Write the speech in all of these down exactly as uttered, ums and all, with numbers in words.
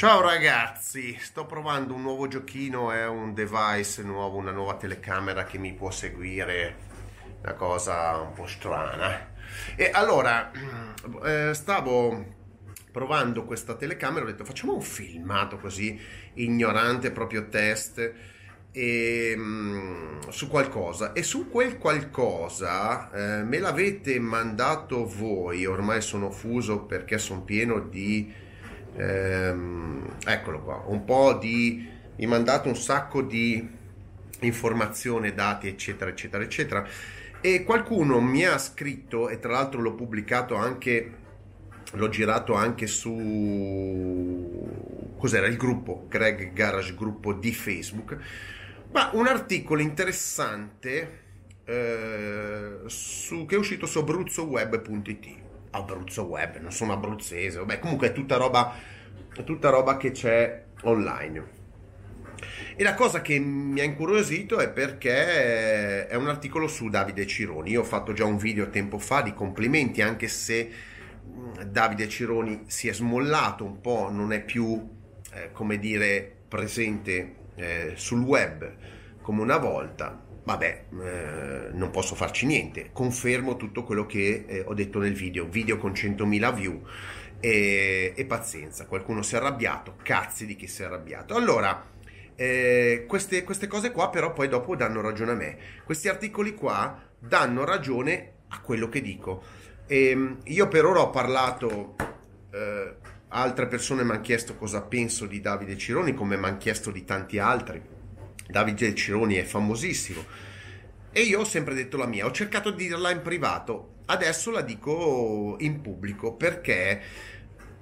Ciao ragazzi, sto provando un nuovo giochino, è eh, un device nuovo, una nuova telecamera che mi può seguire, una cosa un po' strana. E allora, eh, stavo provando questa telecamera, ho detto facciamo un filmato così, ignorante, proprio test, e, mm, su qualcosa. E su quel qualcosa eh, me l'avete mandato voi, ormai sono fuso perché sono pieno di... Ehm, eccolo qua, un po' di mi mandate un sacco di informazioni, dati eccetera eccetera eccetera, e qualcuno mi ha scritto, e tra l'altro l'ho pubblicato anche, l'ho girato anche su cos'era il gruppo Greg Garage, gruppo di Facebook, ma un articolo interessante eh, su, che è uscito su Abruzzo Web punto it. Abruzzo Web, non sono abruzzese, vabbè, comunque è tutta roba, è tutta roba che c'è online. E la cosa che mi ha incuriosito è perché è un articolo su Davide Cironi. Io ho fatto già un video tempo fa di complimenti, anche se Davide Cironi si è smollato un po', non è più eh, come dire presente eh, sul web come una volta. Vabbè, eh, non posso farci niente, confermo tutto quello che eh, ho detto nel video, video con centomila view e, e pazienza, qualcuno si è arrabbiato, cazzi di chi si è arrabbiato. Allora, eh, queste, queste cose qua però poi dopo danno ragione a me, questi articoli qua danno ragione a quello che dico. E, io per ora ho parlato, eh, altre persone mi hanno chiesto cosa penso di Davide Cironi, come mi hanno chiesto di tanti altri. Davide Cironi è famosissimo e io ho sempre detto la mia, ho cercato di dirla in privato, adesso la dico in pubblico perché,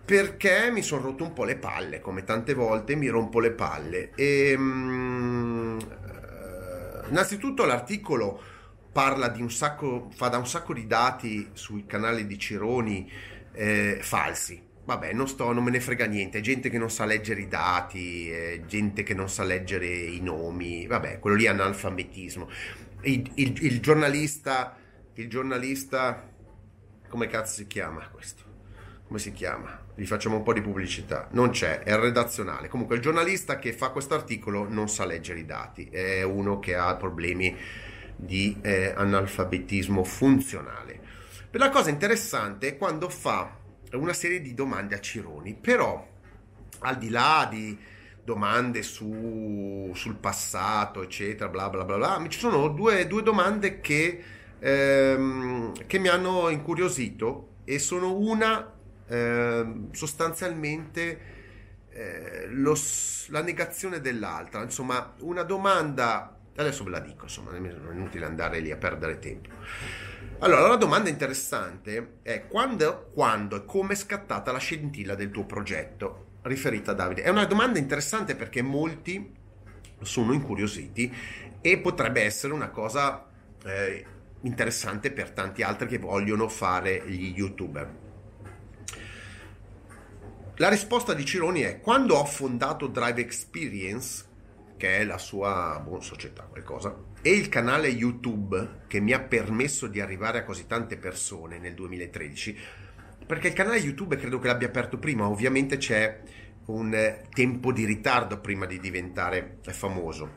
perché mi sono rotto un po' le palle, come tante volte mi rompo le palle. E, um, innanzitutto l'articolo parla di un sacco, fa da un sacco di dati sui canali di Cironi eh, falsi. Vabbè, non, sto, non me ne frega niente, è gente che non sa leggere i dati, è gente che non sa leggere i nomi, vabbè, quello lì è analfabetismo. Il, il, il giornalista, il giornalista, come cazzo si chiama questo? Come si chiama? Gli facciamo un po' di pubblicità, non c'è, è redazionale. Comunque il giornalista che fa questo articolo non sa leggere i dati, è uno che ha problemi di eh, analfabetismo funzionale. Per la cosa interessante è quando fa una serie di domande a Cironi, però al di là di domande su, sul passato eccetera bla bla bla bla, ci sono due, due domande che, ehm, che mi hanno incuriosito, e sono una ehm, sostanzialmente eh, lo, la negazione dell'altra, insomma una domanda, adesso ve la dico, insomma è inutile andare lì a perdere tempo. Allora, la domanda interessante è quando, quando e come è scattata la scintilla del tuo progetto, riferita a Davide. È una domanda interessante perché molti sono incuriositi e potrebbe essere una cosa eh, interessante per tanti altri che vogliono fare gli youtuber. La risposta di Cironi è: quando ho fondato Drive Experience, che è la sua boh, società qualcosa, e il canale YouTube che mi ha permesso di arrivare a così tante persone nel duemilatredici, perché il canale YouTube credo che l'abbia aperto prima, ovviamente c'è un tempo di ritardo prima di diventare famoso,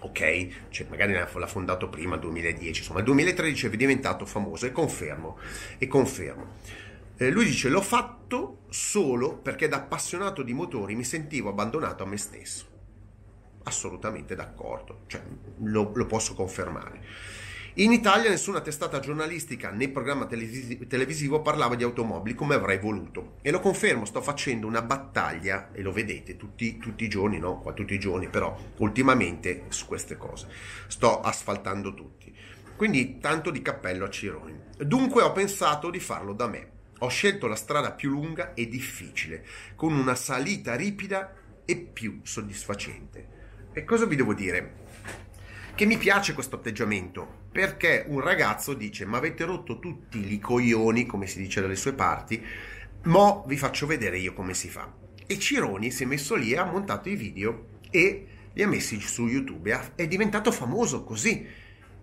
ok? Cioè, magari l'ha fondato prima, duemiladieci, insomma nel duemilatredici è diventato famoso, e confermo, e confermo. Lui dice: l'ho fatto solo perché da appassionato di motori mi sentivo abbandonato a me stesso. Assolutamente d'accordo, cioè, lo, lo posso confermare. In Italia nessuna testata giornalistica né programma televisivo, televisivo parlava di automobili come avrei voluto, e lo confermo, sto facendo una battaglia e lo vedete tutti, tutti i giorni, no? Qua tutti i giorni, però ultimamente su queste cose sto asfaltando tutti, quindi tanto di cappello a Cironi. Dunque ho pensato di farlo da me, ho scelto la strada più lunga e difficile, con una salita ripida e più soddisfacente. E cosa vi devo dire? Che mi piace questo atteggiamento, perché un ragazzo dice: ma avete rotto tutti i coglioni, come si dice dalle sue parti, mo vi faccio vedere io come si fa. E Cironi si è messo lì e ha montato i video e li ha messi su YouTube, è diventato famoso così.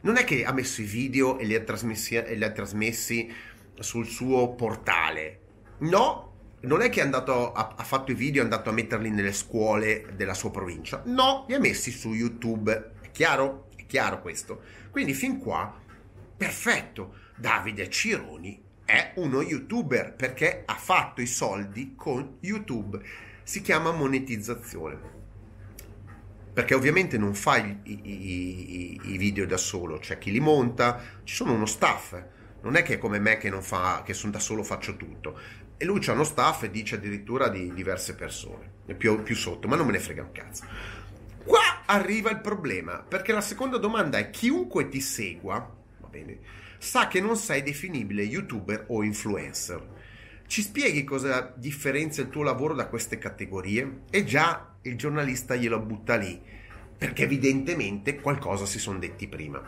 Non è che ha messo i video e li ha trasmessi, e li ha trasmessi sul suo portale, no, non è che è andato a, ha fatto i video, è andato a metterli nelle scuole della sua provincia, no, li ha messi su YouTube, è chiaro? È chiaro questo. Quindi fin qua, perfetto, Davide Cironi è uno YouTuber perché ha fatto i soldi con YouTube, si chiama monetizzazione. Perché ovviamente non fa i, i, i video da solo, c'è cioè chi li monta, ci sono uno staff, non è che è come me che, non fa, che son da solo faccio tutto. E lui c'ha uno staff e dice addirittura di diverse persone, più, più sotto, ma non me ne frega un cazzo. Qua arriva il problema, perché la seconda domanda è: chiunque ti segua, va bene, sa che non sei definibile YouTuber o influencer. Ci spieghi cosa differenzia il tuo lavoro da queste categorie? E già il giornalista glielo butta lì, perché evidentemente qualcosa si sono detti prima.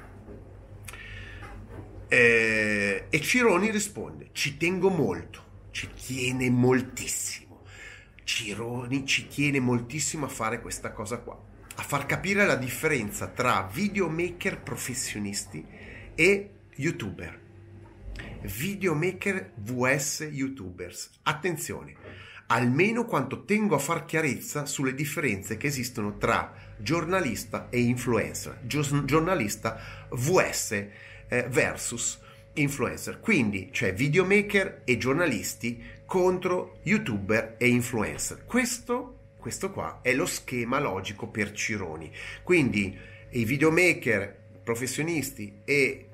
Eh, e Cironi risponde: ci tengo molto, ci tiene moltissimo. Cironi ci tiene moltissimo a fare questa cosa qua, a far capire la differenza tra videomaker professionisti e YouTuber. Videomaker vs YouTubers. Attenzione, almeno quanto tengo a far chiarezza sulle differenze che esistono tra giornalista e influencer. Gio- giornalista vs eh, versus influencer. Quindi c'è cioè videomaker e giornalisti contro YouTuber e influencer. Questo, questo qua è lo schema logico per Cironi. Quindi i videomaker professionisti e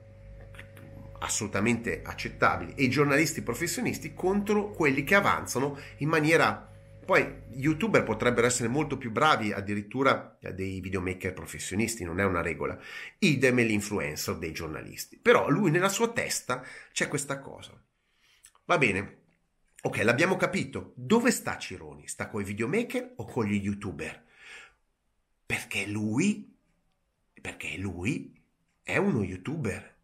assolutamente accettabili e i giornalisti professionisti contro quelli che avanzano in maniera, poi YouTuber potrebbero essere molto più bravi addirittura dei videomaker professionisti, non è una regola, idem l'influencer dei giornalisti, però lui nella sua testa c'è questa cosa. Va bene, ok, l'abbiamo capito. Dove sta Cironi? Sta con i videomaker o con gli YouTuber? Perché lui perché lui è uno YouTuber,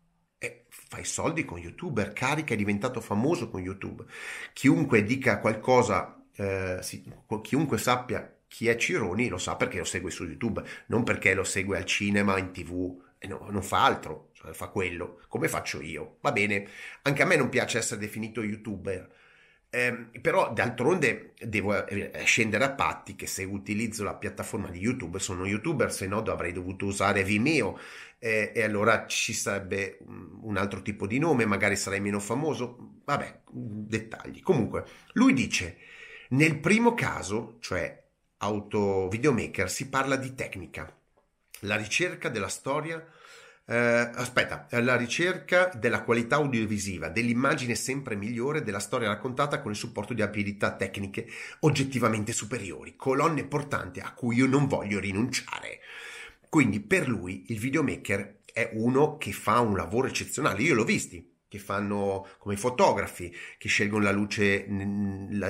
fa i soldi con YouTuber, carica, è diventato famoso con YouTube. Chiunque dica qualcosa, eh, si, chiunque sappia chi è Cironi lo sa perché lo segue su YouTube, non perché lo segue al cinema, in tv, eh no, non fa altro, cioè fa quello, come faccio io. Va bene, anche a me non piace essere definito YouTuber, eh, però d'altronde devo scendere a patti che se utilizzo la piattaforma di YouTube sono YouTuber, se no avrei dovuto usare Vimeo, e allora ci sarebbe un altro tipo di nome, magari sarei meno famoso, vabbè, dettagli. Comunque, lui dice, nel primo caso, cioè auto videomaker, si parla di tecnica, la ricerca della storia, eh, aspetta, la ricerca della qualità audiovisiva, dell'immagine sempre migliore, della storia raccontata con il supporto di abilità tecniche oggettivamente superiori, colonne portanti a cui io non voglio rinunciare. Quindi per lui il videomaker è uno che fa un lavoro eccezionale. Io l'ho visti, che fanno come i fotografi, che scelgono la luce, la,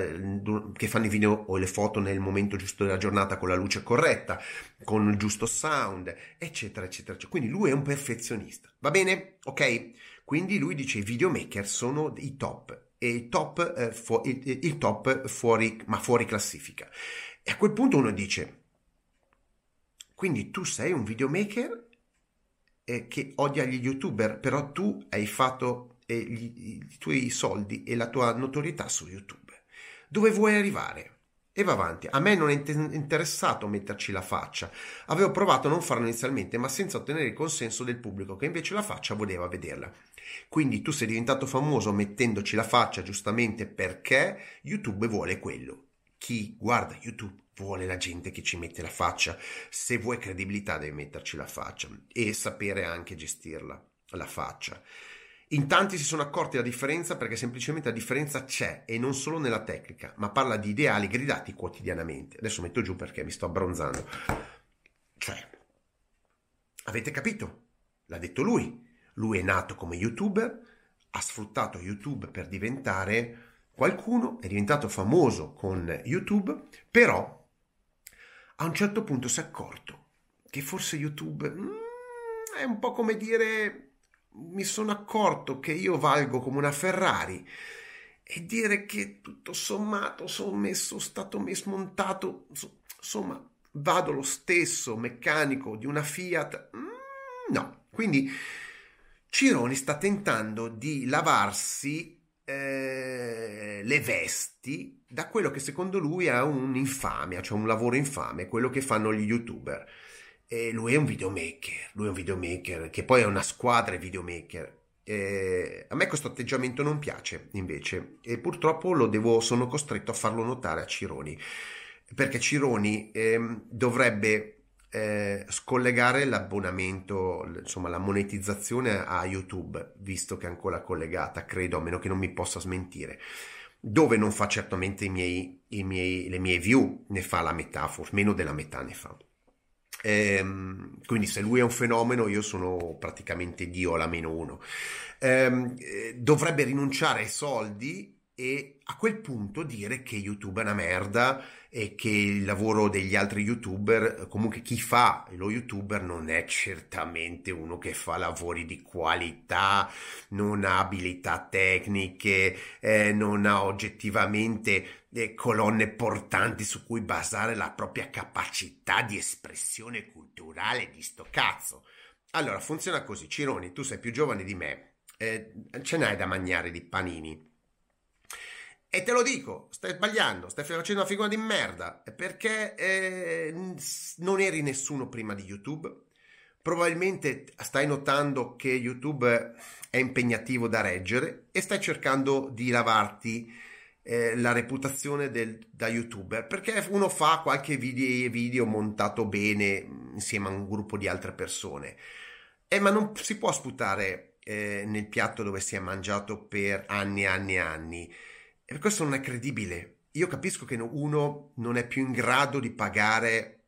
che fanno i video o le foto nel momento giusto della giornata con la luce corretta, con il giusto sound, eccetera, eccetera, eccetera. Quindi lui è un perfezionista. Va bene? Ok? Quindi lui dice i videomaker sono i top, e il top, eh, fu- il, il top fuori, ma fuori classifica. E a quel punto uno dice: quindi tu sei un videomaker eh, che odia gli YouTuber, però tu hai fatto eh, gli, i tuoi soldi e la tua notorietà su YouTube. Dove vuoi arrivare? E va avanti. A me non è interessato metterci la faccia. Avevo provato a non farlo inizialmente, ma senza ottenere il consenso del pubblico, che invece la faccia voleva vederla. Quindi tu sei diventato famoso mettendoci la faccia, giustamente, perché YouTube vuole quello. Chi guarda YouTube vuole la gente che ci mette la faccia. Se vuoi credibilità devi metterci la faccia e sapere anche gestirla, la faccia. In tanti si sono accorti della differenza, perché semplicemente la differenza c'è, e non solo nella tecnica, ma parla di ideali gridati quotidianamente. Adesso metto giù perché mi sto abbronzando. Cioè, avete capito? L'ha detto lui. Lui è nato come YouTuber, ha sfruttato YouTube per diventare qualcuno, è diventato famoso con YouTube, però a un certo punto si è accorto che forse YouTube mm, è un po' come dire: mi sono accorto che io valgo come una Ferrari, e dire che tutto sommato sono messo, stato messo, montato, insomma vado lo stesso meccanico di una Fiat, mm, no. Quindi Cironi sta tentando di lavarsi Eh, le vesti da quello che secondo lui è un'infamia, cioè un lavoro infame, quello che fanno gli youtuber. E lui è un videomaker, lui è un videomaker, che poi è una squadra di videomaker. E a me questo atteggiamento non piace, invece, e purtroppo lo devo, sono costretto a farlo notare a Cironi, perché Cironi eh, dovrebbe eh, scollegare l'abbonamento, insomma la monetizzazione a YouTube, visto che è ancora collegata, credo, a meno che non mi possa smentire, dove non fa certamente i miei, i miei, le mie view, ne fa la metà, forse meno della metà ne fa. Ehm, quindi se lui è un fenomeno, io sono praticamente Dio alla meno uno. Ehm, dovrebbe rinunciare ai soldi e a quel punto dire che YouTube è una merda e che il lavoro degli altri youtuber, comunque chi fa lo youtuber non è certamente uno che fa lavori di qualità, non ha abilità tecniche, eh, non ha oggettivamente colonne portanti su cui basare la propria capacità di espressione culturale di sto cazzo. Allora funziona così, Cironi, tu sei più giovane di me, eh, ce n'hai da mangiare di panini e te lo dico, stai sbagliando, stai facendo una figura di merda, perché eh, non eri nessuno prima di YouTube. Probabilmente stai notando che YouTube è impegnativo da reggere e stai cercando di lavarti Eh, la reputazione del, da youtuber, perché uno fa qualche video, video montato bene insieme a un gruppo di altre persone, eh, ma non si può sputare eh, nel piatto dove si è mangiato per anni e anni e anni, e questo non è credibile. Io capisco che uno non è più in grado di pagare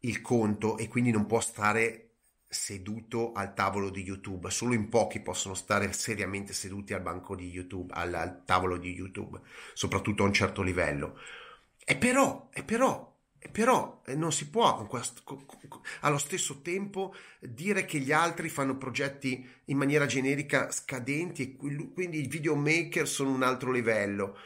il conto e quindi non può stare seduto al tavolo di YouTube, solo in pochi possono stare seriamente seduti al banco di YouTube, al, al tavolo di YouTube, soprattutto a un certo livello. E però, e però, e però non si può allo stesso tempo dire che gli altri fanno progetti in maniera generica scadenti e quindi i videomaker sono un altro livello.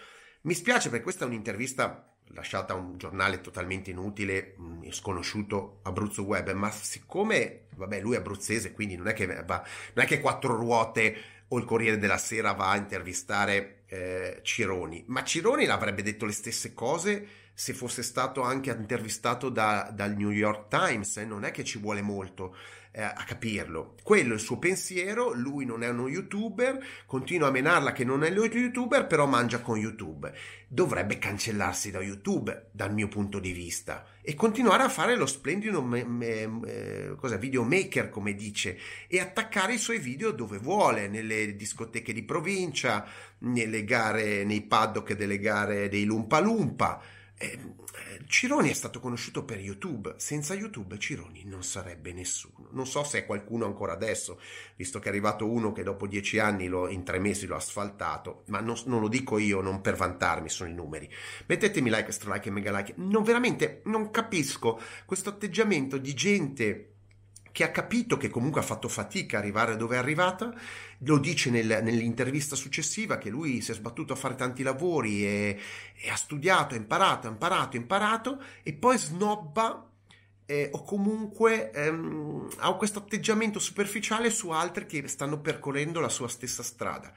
Mi spiace, perché questa è un'intervista lasciata a un giornale totalmente inutile, sconosciuto, Abruzzo Web, ma siccome, vabbè, lui è abruzzese, quindi non è che va, non è che Quattro Ruote o il Corriere della Sera va a intervistare eh, Cironi, ma Cironi l'avrebbe detto le stesse cose se fosse stato anche intervistato da, dal New York Times, eh? Non è che ci vuole molto eh, a capirlo. Quello è il suo pensiero, lui non è uno youtuber, continua a menarla che non è lo youtuber, però mangia con YouTube. Dovrebbe cancellarsi da YouTube, dal mio punto di vista, e continuare a fare lo splendido me, me, me, cosa, videomaker, come dice, e attaccare i suoi video dove vuole, nelle discoteche di provincia, nelle gare, nei paddock delle gare dei Lumpa Lumpa. Eh, Cironi è stato conosciuto per YouTube, senza YouTube Cironi non sarebbe nessuno. Non so se è qualcuno ancora adesso, visto che è arrivato uno che dopo dieci anni lo, in tre mesi l'ho asfaltato, ma non, non lo dico io, non per vantarmi, sono i numeri. Mettetemi like, stralike e mega like. Non, veramente non capisco questo atteggiamento di gente che ha capito che comunque ha fatto fatica a arrivare dove è arrivata. Lo dice nel, nell'intervista successiva, che lui si è sbattuto a fare tanti lavori e, e ha studiato, ha imparato, ha imparato, ha imparato, e poi snobba eh, o comunque ehm, ha questo atteggiamento superficiale su altri che stanno percorrendo la sua stessa strada.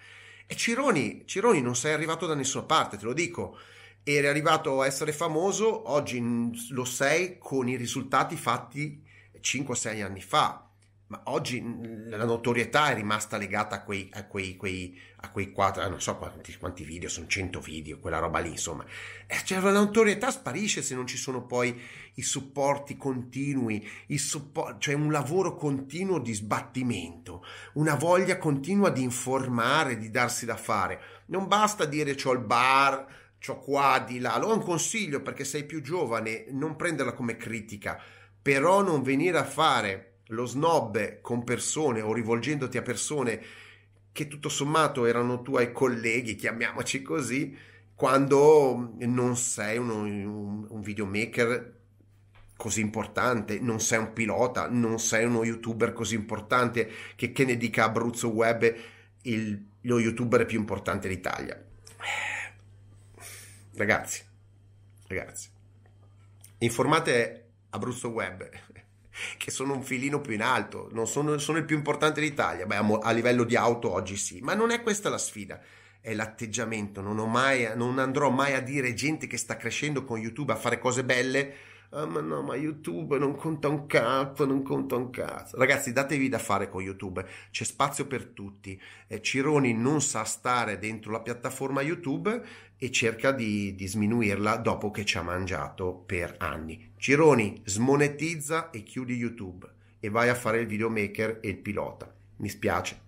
E Cironi, Cironi non sei arrivato da nessuna parte, te lo dico. Eri arrivato a essere famoso, oggi lo sei con i risultati fatti cinque o sei anni fa, ma oggi la notorietà è rimasta legata a quei, a quei, quei, a quei quattro, non so quanti, quanti video, sono cento video, quella roba lì, insomma. Cioè, la notorietà sparisce se non ci sono poi i supporti continui, il support, cioè un lavoro continuo di sbattimento, una voglia continua di informare, di darsi da fare. Non basta dire c'ho il bar, c'ho qua, di là. Lo ho un consiglio, perché sei più giovane, non prenderla come critica, però non venire a fare lo snob con persone o rivolgendoti a persone che tutto sommato erano tuoi colleghi, chiamiamoci così, quando non sei uno, un, un videomaker così importante, non sei un pilota, non sei uno youtuber così importante, che, che ne dica Abruzzo Web, il, lo youtuber più importante d'Italia. Ragazzi, ragazzi, informate Abruzzo Web, che sono un filino più in alto, non sono, sono il più importante d'Italia. Beh, a livello di auto oggi sì, ma non è questa la sfida. è l'atteggiamento. Non ho mai, non andrò mai a dire gente che sta crescendo con YouTube a fare cose belle. Ah, ma no, ma YouTube non conta un cazzo, non conta un cazzo. Ragazzi, datevi da fare con YouTube, c'è spazio per tutti. Eh, Cironi non sa stare dentro la piattaforma YouTube e cerca di, di sminuirla dopo che ci ha mangiato per anni. Cironi, smonetizza e chiudi YouTube e vai a fare il videomaker e il pilota. Mi spiace.